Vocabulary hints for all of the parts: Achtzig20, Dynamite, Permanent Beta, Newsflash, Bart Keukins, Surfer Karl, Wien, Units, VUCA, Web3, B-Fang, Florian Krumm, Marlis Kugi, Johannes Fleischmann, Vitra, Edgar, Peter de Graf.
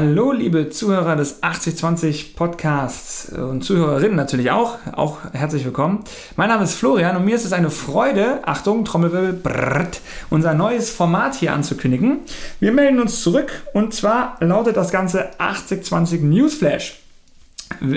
Hallo liebe Zuhörer des 8020 Podcasts und Zuhörerinnen natürlich auch herzlich willkommen. Mein Name ist Florian und mir ist es eine Freude, Achtung, Trommelwirbel, brrrt, unser neues Format hier anzukündigen. Wir melden uns zurück und zwar lautet das Ganze 8020 Newsflash.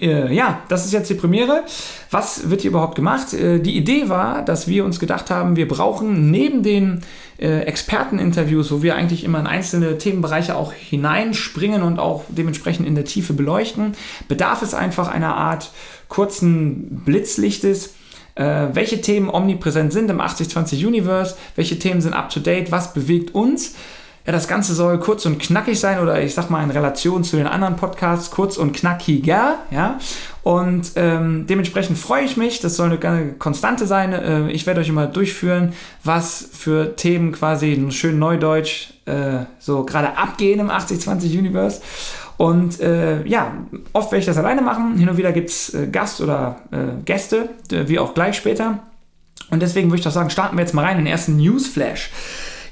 Ja, das ist jetzt die Premiere. Was wird hier überhaupt gemacht? Die Idee war, dass wir uns gedacht haben, wir brauchen neben den Experteninterviews, wo wir eigentlich immer in einzelne Themenbereiche auch hineinspringen und auch dementsprechend in der Tiefe beleuchten, bedarf es einfach einer Art kurzen Blitzlichtes, welche Themen omnipräsent sind im 8020-Universe, welche Themen sind up-to-date, was bewegt uns. Ja, das Ganze soll kurz und knackig sein oder ich sag mal in Relation zu den anderen Podcasts kurz und knackiger, ja. Und dementsprechend freue ich mich, das soll eine Konstante sein. Ich werde euch immer durchführen, was für Themen quasi in schön Neudeutsch so gerade abgehen im 8020-Universe. Und ja, oft werde ich das alleine machen. Hin und wieder gibt es Gast oder Gäste, wie auch gleich später. Und deswegen würde ich doch sagen, starten wir jetzt mal rein in den ersten Newsflash.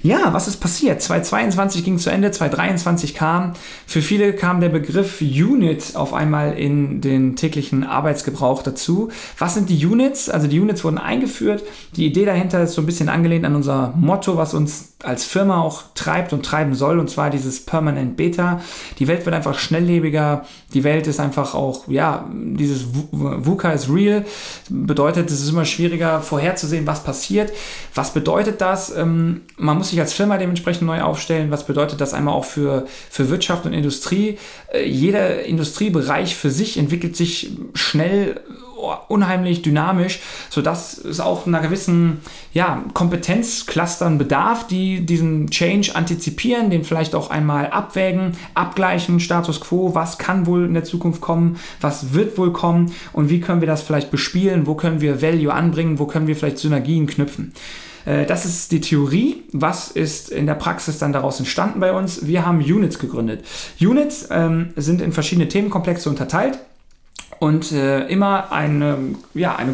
Ja, was ist passiert? 2022 ging zu Ende, 2023 kam. Für viele kam der Begriff Unit auf einmal in den täglichen Arbeitsgebrauch dazu. Was sind die Units? Also die Units wurden eingeführt. Die Idee dahinter ist so ein bisschen angelehnt an unser Motto, was uns als Firma auch treibt und treiben soll, und zwar dieses Permanent Beta. Die Welt wird einfach schnelllebiger. Die Welt ist einfach auch, ja, dieses VUCA is real. Bedeutet, es ist immer schwieriger vorherzusehen, was passiert. Was bedeutet das? Man muss sich als Firma dementsprechend neu aufstellen. Was bedeutet das einmal auch für Wirtschaft und Industrie? Jeder Industriebereich für sich entwickelt sich schnell, unheimlich dynamisch, sodass es auch einer gewissen, ja, Kompetenzclustern bedarf, die diesen Change antizipieren, den vielleicht auch einmal abwägen, abgleichen, Status Quo, was kann wohl in der Zukunft kommen, was wird wohl kommen und wie können wir das vielleicht bespielen, wo können wir Value anbringen, wo können wir vielleicht Synergien knüpfen. Das ist die Theorie. Was ist in der Praxis dann daraus entstanden bei uns? Wir haben Units gegründet. Units sind in verschiedene Themenkomplexe unterteilt und immer eine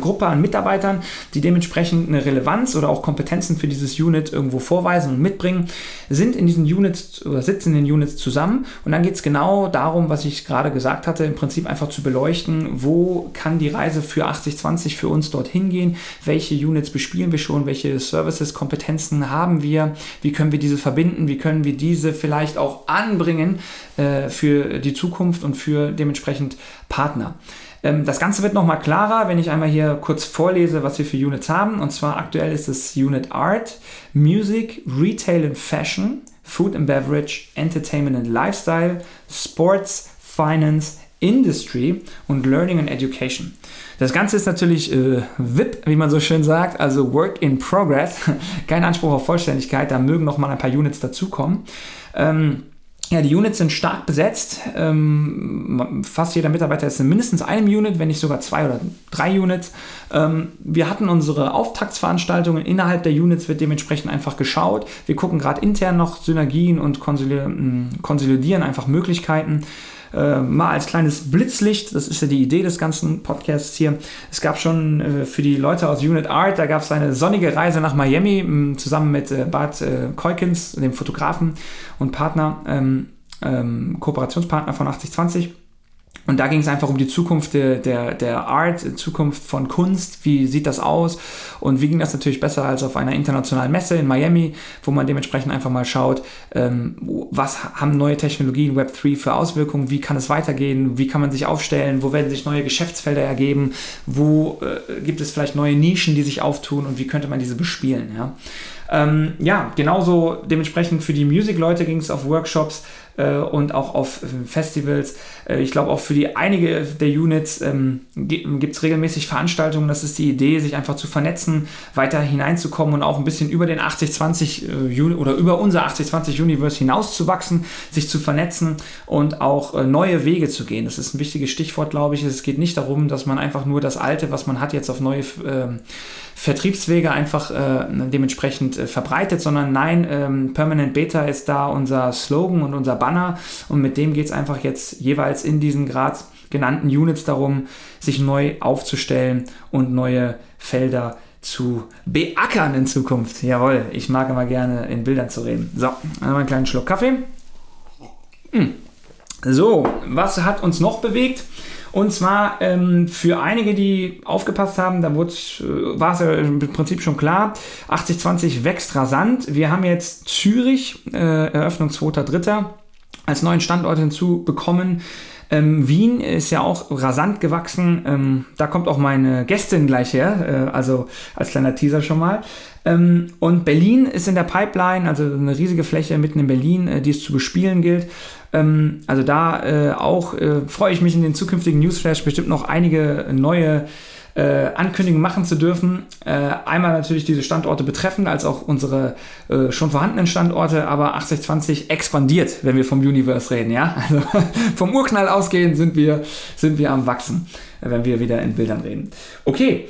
Gruppe an Mitarbeitern, die dementsprechend eine Relevanz oder auch Kompetenzen für dieses Unit irgendwo vorweisen und mitbringen, sind in diesen Units oder sitzen in den Units zusammen. Und dann geht es genau darum, was ich gerade gesagt hatte, im Prinzip einfach zu beleuchten, wo kann die Reise für 8020 für uns dorthin gehen, welche Units bespielen wir schon, welche Services, Kompetenzen haben wir, wie können wir diese verbinden, wie können wir diese vielleicht auch anbringen für die Zukunft und für dementsprechend Partner. Das Ganze wird nochmal klarer, wenn ich einmal hier kurz vorlese, was wir für Units haben. Und zwar aktuell ist es Unit Art, Music, Retail and Fashion, Food and Beverage, Entertainment and Lifestyle, Sports, Finance, Industry und Learning and Education. Das Ganze ist natürlich WIP, wie man so schön sagt, also Work in Progress. Kein Anspruch auf Vollständigkeit, da mögen nochmal ein paar Units dazukommen. Ja, die Units sind stark besetzt. Fast jeder Mitarbeiter ist in mindestens einem Unit, wenn nicht sogar 2 oder 3 Units. Wir hatten unsere Auftaktsveranstaltungen. Innerhalb der Units wird dementsprechend einfach geschaut. Wir gucken gerade intern noch Synergien und konsolidieren einfach Möglichkeiten. Mal als kleines Blitzlicht, das ist ja die Idee des ganzen Podcasts hier. Es gab schon für die Leute aus Unit Art, da gab es eine sonnige Reise nach Miami zusammen mit Bart Keukins, dem Fotografen und Partner, Kooperationspartner von 8020. Und da ging es einfach um die Zukunft der Art, Zukunft von Kunst, wie sieht das aus und wie ging das natürlich besser als auf einer internationalen Messe in Miami, wo man dementsprechend einfach mal schaut, was haben neue Technologien Web 3 für Auswirkungen, wie kann es weitergehen, wie kann man sich aufstellen, wo werden sich neue Geschäftsfelder ergeben, wo gibt es vielleicht neue Nischen, die sich auftun und wie könnte man diese bespielen, ja. Ja, genauso dementsprechend für die Music-Leute ging es auf Workshops und auch auf Festivals. Ich glaube, auch für die einige der Units gibt es regelmäßig Veranstaltungen. Das ist die Idee, sich einfach zu vernetzen, weiter hineinzukommen und auch ein bisschen über den 8020 oder über unser 8020-Universe hinauszuwachsen, sich zu vernetzen und auch neue Wege zu gehen. Das ist ein wichtiges Stichwort, glaube ich. Es geht nicht darum, dass man einfach nur das Alte, was man hat, jetzt auf neue Vertriebswege einfach dementsprechend verbreitet, sondern nein, Permanent Beta ist da unser Slogan und unser Banner und mit dem geht es einfach jetzt jeweils in diesen gerade genannten Units darum, sich neu aufzustellen und neue Felder zu beackern in Zukunft. Jawohl, ich mag immer gerne in Bildern zu reden. So, einmal einen kleinen Schluck Kaffee. So, was hat uns noch bewegt? Und zwar für einige, die aufgepasst haben, da war es ja im Prinzip schon klar, 8020 wächst rasant. Wir haben jetzt Zürich, Eröffnung 2.3. als neuen Standort hinzubekommen. Wien ist ja auch rasant gewachsen. Da kommt auch meine Gästin gleich her, also als kleiner Teaser schon mal. Und Berlin ist in der Pipeline, also eine riesige Fläche mitten in Berlin, die es zu bespielen gilt. Also da auch freue ich mich, in den zukünftigen Newsflash bestimmt noch einige neue Ankündigungen machen zu dürfen. Einmal natürlich diese Standorte betreffend, als auch unsere schon vorhandenen Standorte, aber 8020 expandiert, wenn wir vom Universe reden. Ja? Also vom Urknall ausgehend sind wir am Wachsen, wenn wir wieder in Bildern reden. Okay,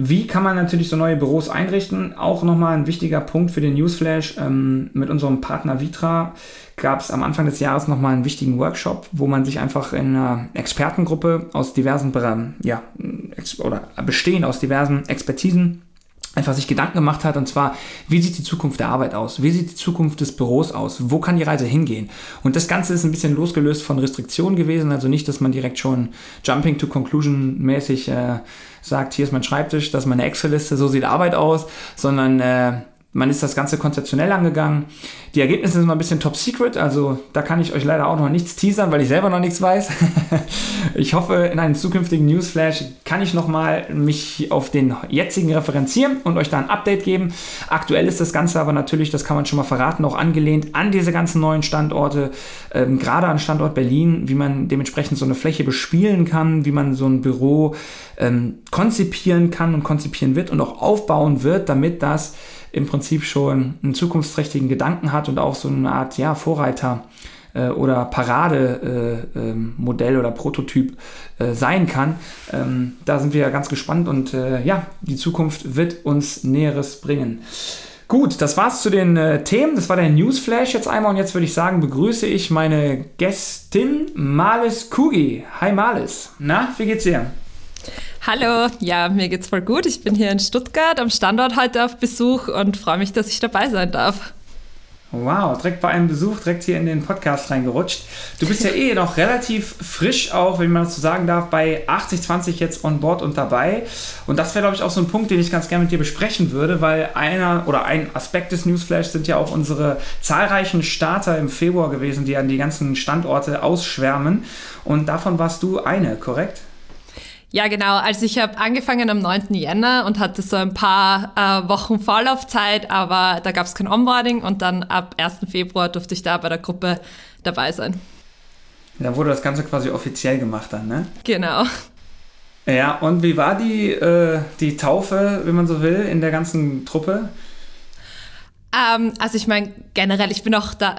wie kann man natürlich so neue Büros einrichten? Auch nochmal ein wichtiger Punkt für den Newsflash. Mit unserem Partner Vitra gab es am Anfang des Jahres nochmal einen wichtigen Workshop, wo man sich einfach in einer Expertengruppe aus diversen bestehen aus diversen Expertisen einfach sich Gedanken gemacht hat, und zwar, wie sieht die Zukunft der Arbeit aus? Wie sieht die Zukunft des Büros aus? Wo kann die Reise hingehen? Und das Ganze ist ein bisschen losgelöst von Restriktionen gewesen, also nicht, dass man direkt schon Jumping to Conclusion mäßig sagt, hier ist mein Schreibtisch, das ist meine Excel-Liste, so sieht Arbeit aus, sondern man ist das Ganze konzeptionell angegangen. Die Ergebnisse sind noch ein bisschen top secret, also da kann ich euch leider auch noch nichts teasern, weil ich selber noch nichts weiß. Ich hoffe, in einem zukünftigen Newsflash kann ich nochmal mich auf den jetzigen referenzieren und euch da ein Update geben. Aktuell ist das Ganze aber natürlich, das kann man schon mal verraten, auch angelehnt an diese ganzen neuen Standorte, gerade an Standort Berlin, wie man dementsprechend so eine Fläche bespielen kann, wie man so ein Büro konzipieren kann und konzipieren wird und auch aufbauen wird, damit das im Prinzip schon einen zukunftsträchtigen Gedanken hat und auch so eine Art Vorreiter oder Parademodell oder Prototyp sein kann. Da sind wir ja ganz gespannt und die Zukunft wird uns Näheres bringen. Gut, das war's zu den Themen. Das war der Newsflash jetzt einmal, und jetzt würde ich sagen, begrüße ich meine Gästin Marlis Kugi. Hi Marlis. Na, wie geht's dir? Hallo, ja, mir geht's voll gut. Ich bin hier in Stuttgart am Standort heute auf Besuch und freue mich, dass ich dabei sein darf. Wow, direkt bei einem Besuch, direkt hier in den Podcast reingerutscht. Du bist ja noch relativ frisch auch, wenn man das so sagen darf, bei 8020 jetzt on board und dabei. Und das wäre, glaube ich, auch so ein Punkt, den ich ganz gerne mit dir besprechen würde, weil ein Aspekt des Newsflash sind ja auch unsere zahlreichen Starter im Februar gewesen, die an die ganzen Standorte ausschwärmen. Und davon warst du eine, korrekt? Ja, genau. Also ich habe angefangen am 9. Jänner und hatte so ein paar Wochen Vorlaufzeit, aber da gab es kein Onboarding, und dann ab 1. Februar durfte ich da bei der Gruppe dabei sein. Da wurde das Ganze quasi offiziell gemacht dann, ne? Genau. Ja, und wie war die Taufe, wenn man so will, in der ganzen Truppe? Also ich meine, generell, ich bin auch da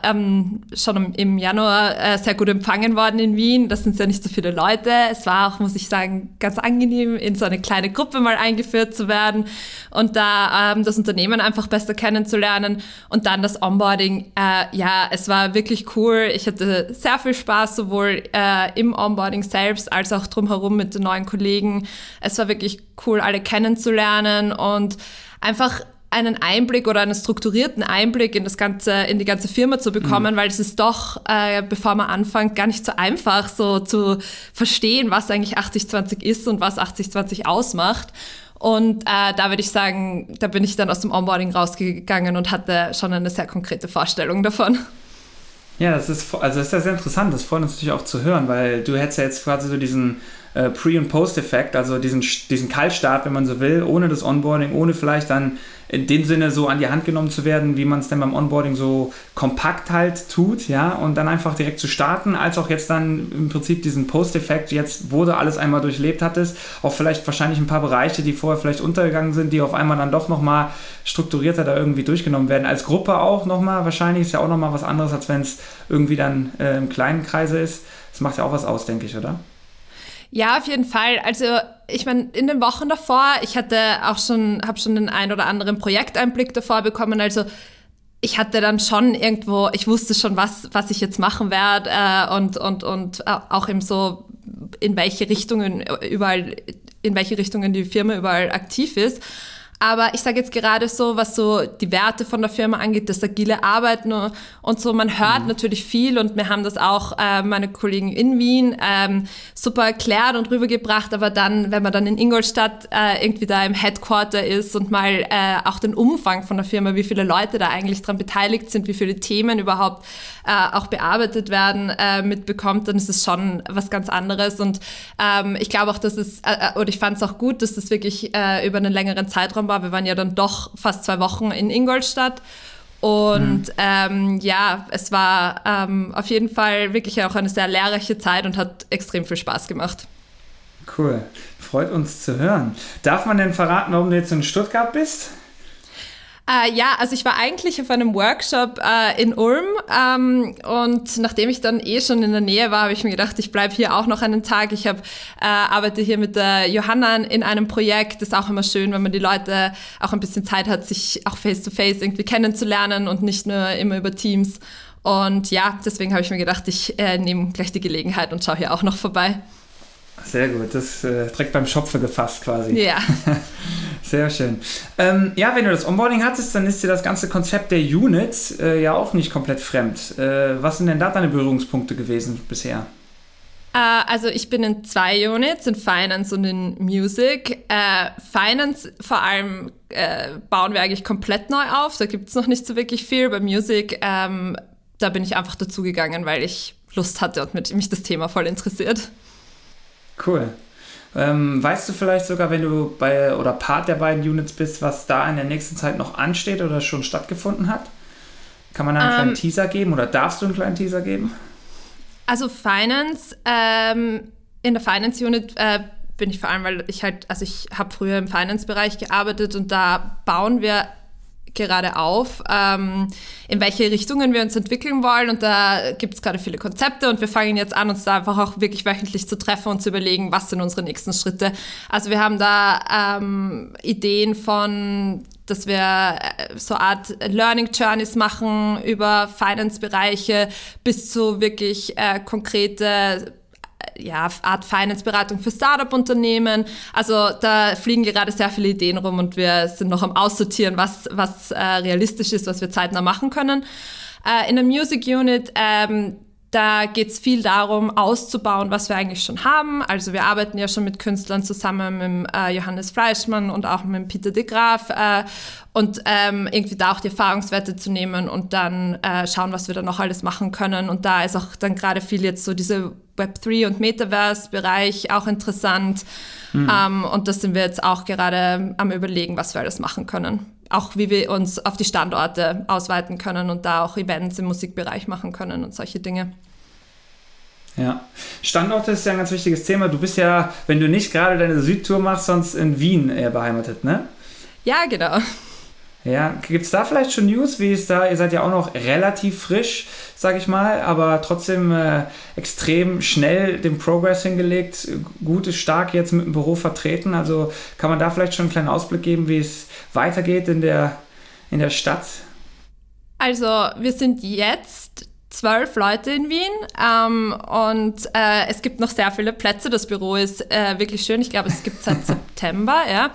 schon im Januar sehr gut empfangen worden in Wien. Das sind ja nicht so viele Leute. Es war auch, muss ich sagen, ganz angenehm, in so eine kleine Gruppe mal eingeführt zu werden und da das Unternehmen einfach besser kennenzulernen. Und dann das Onboarding, es war wirklich cool. Ich hatte sehr viel Spaß, sowohl im Onboarding selbst als auch drumherum mit den neuen Kollegen. Es war wirklich cool, alle kennenzulernen und einfach einen Einblick oder einen strukturierten Einblick in die ganze Firma zu bekommen, weil es ist doch, bevor man anfängt, gar nicht so einfach, so zu verstehen, was eigentlich 8020 ist und was 8020 ausmacht. Und da würde ich sagen, da bin ich dann aus dem Onboarding rausgegangen und hatte schon eine sehr konkrete Vorstellung davon. Ja, das ist ja sehr interessant. Das freut uns natürlich auch zu hören, weil du hättest ja jetzt quasi so diesen Pre- und Post-Effekt, also diesen Kaltstart, wenn man so will, ohne das Onboarding, ohne vielleicht dann in dem Sinne so an die Hand genommen zu werden, wie man es denn beim Onboarding so kompakt halt tut, ja, und dann einfach direkt zu starten, als auch jetzt dann im Prinzip diesen Post-Effekt, jetzt wo du alles einmal durchlebt hattest, auch vielleicht wahrscheinlich ein paar Bereiche, die vorher vielleicht untergegangen sind, die auf einmal dann doch nochmal strukturierter da irgendwie durchgenommen werden, als Gruppe auch nochmal, wahrscheinlich ist ja auch nochmal was anderes, als wenn es irgendwie dann im kleinen Kreise ist. Das macht ja auch was aus, denke ich, oder? Ja, auf jeden Fall. Also ich meine, in den Wochen davor, ich hatte auch habe schon den ein oder anderen Projekteinblick davor bekommen. Also ich hatte dann schon irgendwo, ich wusste schon, was ich jetzt machen werde und auch eben so, in welche Richtungen die Firma überall aktiv ist. Aber ich sage jetzt gerade so, was so die Werte von der Firma angeht, das agile Arbeiten und so, man hört natürlich viel, und wir haben das auch meine Kollegen in Wien super erklärt und rübergebracht, aber dann, wenn man dann in Ingolstadt irgendwie da im Headquarter ist und mal auch den Umfang von der Firma, wie viele Leute da eigentlich dran beteiligt sind, wie viele Themen überhaupt auch bearbeitet werden, mitbekommt, dann ist es schon was ganz anderes. Und ich glaube auch, dass es, oder ich fand es auch gut, dass das wirklich über einen längeren Zeitraum war. Wir waren ja dann doch fast 2 Wochen in Ingolstadt. Und ja, es war auf jeden Fall wirklich auch eine sehr lehrreiche Zeit und hat extrem viel Spaß gemacht. Cool. Freut uns zu hören. Darf man denn verraten, warum du jetzt in Stuttgart bist? Ja, also ich war eigentlich auf einem Workshop in Ulm und nachdem ich dann schon in der Nähe war, habe ich mir gedacht, ich bleibe hier auch noch einen Tag. Ich arbeite hier mit der Johanna in einem Projekt. Das ist auch immer schön, wenn man die Leute auch ein bisschen Zeit hat, sich auch face-to-face irgendwie kennenzulernen und nicht nur immer über Teams. Und ja, deswegen habe ich mir gedacht, ich nehme gleich die Gelegenheit und schaue hier auch noch vorbei. Sehr gut, das direkt beim Schopfe gefasst quasi. Ja. Sehr schön. Ja, wenn du das Onboarding hattest, dann ist dir das ganze Konzept der Units ja auch nicht komplett fremd. Was sind denn da deine Berührungspunkte gewesen bisher? Also ich bin in 2 Units, in Finance und in Music. Finance vor allem bauen wir eigentlich komplett neu auf, da gibt es noch nicht so wirklich viel. Bei Music, da bin ich einfach dazugegangen, weil ich Lust hatte und mich das Thema voll interessiert. Cool. Weißt du vielleicht sogar, wenn du Part der beiden Units bist, was da in der nächsten Zeit noch ansteht oder schon stattgefunden hat? Kann man da einen kleinen Teaser geben oder darfst du einen kleinen Teaser geben? Also Finance, in der Finance Unit bin ich vor allem, weil ich habe früher im Finance-Bereich gearbeitet und da bauen wir gerade auf, in welche Richtungen wir uns entwickeln wollen, und da gibt es gerade viele Konzepte und wir fangen jetzt an, uns da einfach auch wirklich wöchentlich zu treffen und zu überlegen, was sind unsere nächsten Schritte. Also wir haben da Ideen von, dass wir so eine Art Learning Journeys machen über Finance-Bereiche bis zu wirklich konkrete Art Finance-Beratung für Startup-Unternehmen. Also da fliegen gerade sehr viele Ideen rum und wir sind noch am Aussortieren, was realistisch ist, was wir zeitnah machen können. In der Music Unit, da geht es viel darum, auszubauen, was wir eigentlich schon haben. Also wir arbeiten ja schon mit Künstlern zusammen, mit Johannes Fleischmann und auch mit Peter de Graf, und irgendwie da auch die Erfahrungswerte zu nehmen und dann schauen, was wir da noch alles machen können. Und da ist auch dann gerade viel jetzt so diese Web3 und Metaverse-Bereich auch interessant. Und da sind wir jetzt auch gerade am Überlegen, was wir alles machen können. Auch wie wir uns auf die Standorte ausweiten können und da auch Events im Musikbereich machen können und solche Dinge. Ja, Standorte ist ja ein ganz wichtiges Thema. Du bist ja, wenn du nicht gerade deine Südtour machst, sonst in Wien eher beheimatet, ne? Ja, genau. Ja, gibt es da vielleicht schon News? Wie ist da? Ihr seid ja auch noch relativ frisch, sage ich mal, aber trotzdem extrem schnell den Progress hingelegt. Gut ist stark jetzt mit dem Büro vertreten. Also kann man da vielleicht schon einen kleinen Ausblick geben, wie es weitergeht in der Stadt? Also wir sind jetzt 12 Leute in Wien und es gibt noch sehr viele Plätze. Das Büro ist wirklich schön. Ich glaube, es gibt es seit September, ja.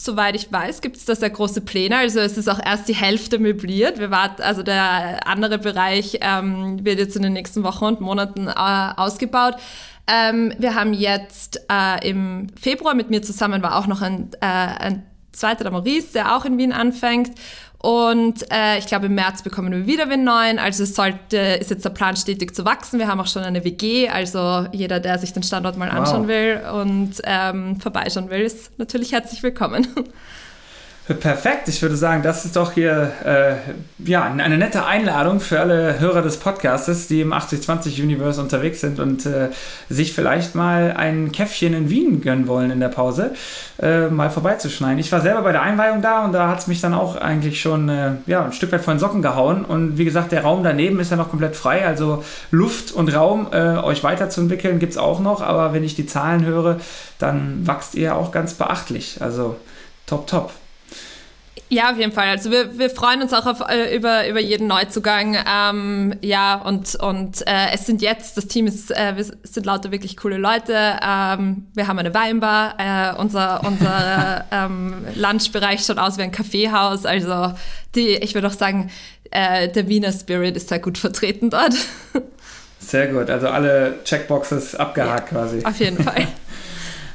Soweit ich weiß, gibt es da sehr große Pläne. Also es ist auch erst die Hälfte möbliert. Der andere Bereich wird jetzt in den nächsten Wochen und Monaten ausgebaut. Wir haben jetzt im Februar, mit mir zusammen war auch noch ein zweiter, der Maurice, der auch in Wien anfängt. Und ich glaube, im März bekommen wir wieder einen neuen. Also ist jetzt der Plan, stetig zu wachsen. Wir haben auch schon eine WG. Also jeder, der sich den Standort mal anschauen will und vorbeischauen will, ist natürlich herzlich willkommen. Perfekt. Ich würde sagen, das ist doch hier eine nette Einladung für alle Hörer des Podcastes, die im 8020-Universe unterwegs sind und sich vielleicht mal ein Käffchen in Wien gönnen wollen in der Pause, mal vorbeizuschneiden. Ich war selber bei der Einweihung da und da hat es mich dann auch eigentlich schon ein Stück weit von den Socken gehauen. Und wie gesagt, der Raum daneben ist ja noch komplett frei. Also Luft und Raum, euch weiterzuentwickeln, gibt es auch noch. Aber wenn ich die Zahlen höre, dann wächst ihr auch ganz beachtlich. Also top. Ja, auf jeden Fall. Also wir freuen uns auch über jeden Neuzugang. Es sind jetzt, das Team ist, wir sind lauter wirklich coole Leute. Wir haben eine Weinbar. Unser Lunchbereich schaut aus wie ein Kaffeehaus. Also ich würde auch sagen, der Wiener Spirit ist sehr gut vertreten dort. Sehr gut. Also alle Checkboxes abgehakt quasi. Auf jeden Fall.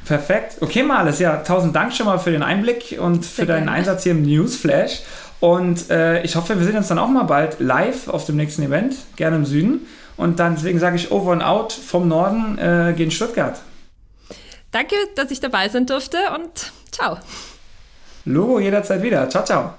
Perfekt. Okay, Marlis, ja, 1000 Dank schon mal für den Einblick und für deinen Einsatz hier im Newsflash. Und ich hoffe, wir sehen uns dann auch mal bald live auf dem nächsten Event, gerne im Süden. Und dann deswegen sage ich over and out vom Norden gegen Stuttgart. Danke, dass ich dabei sein durfte und ciao. Logo jederzeit wieder. Ciao, ciao.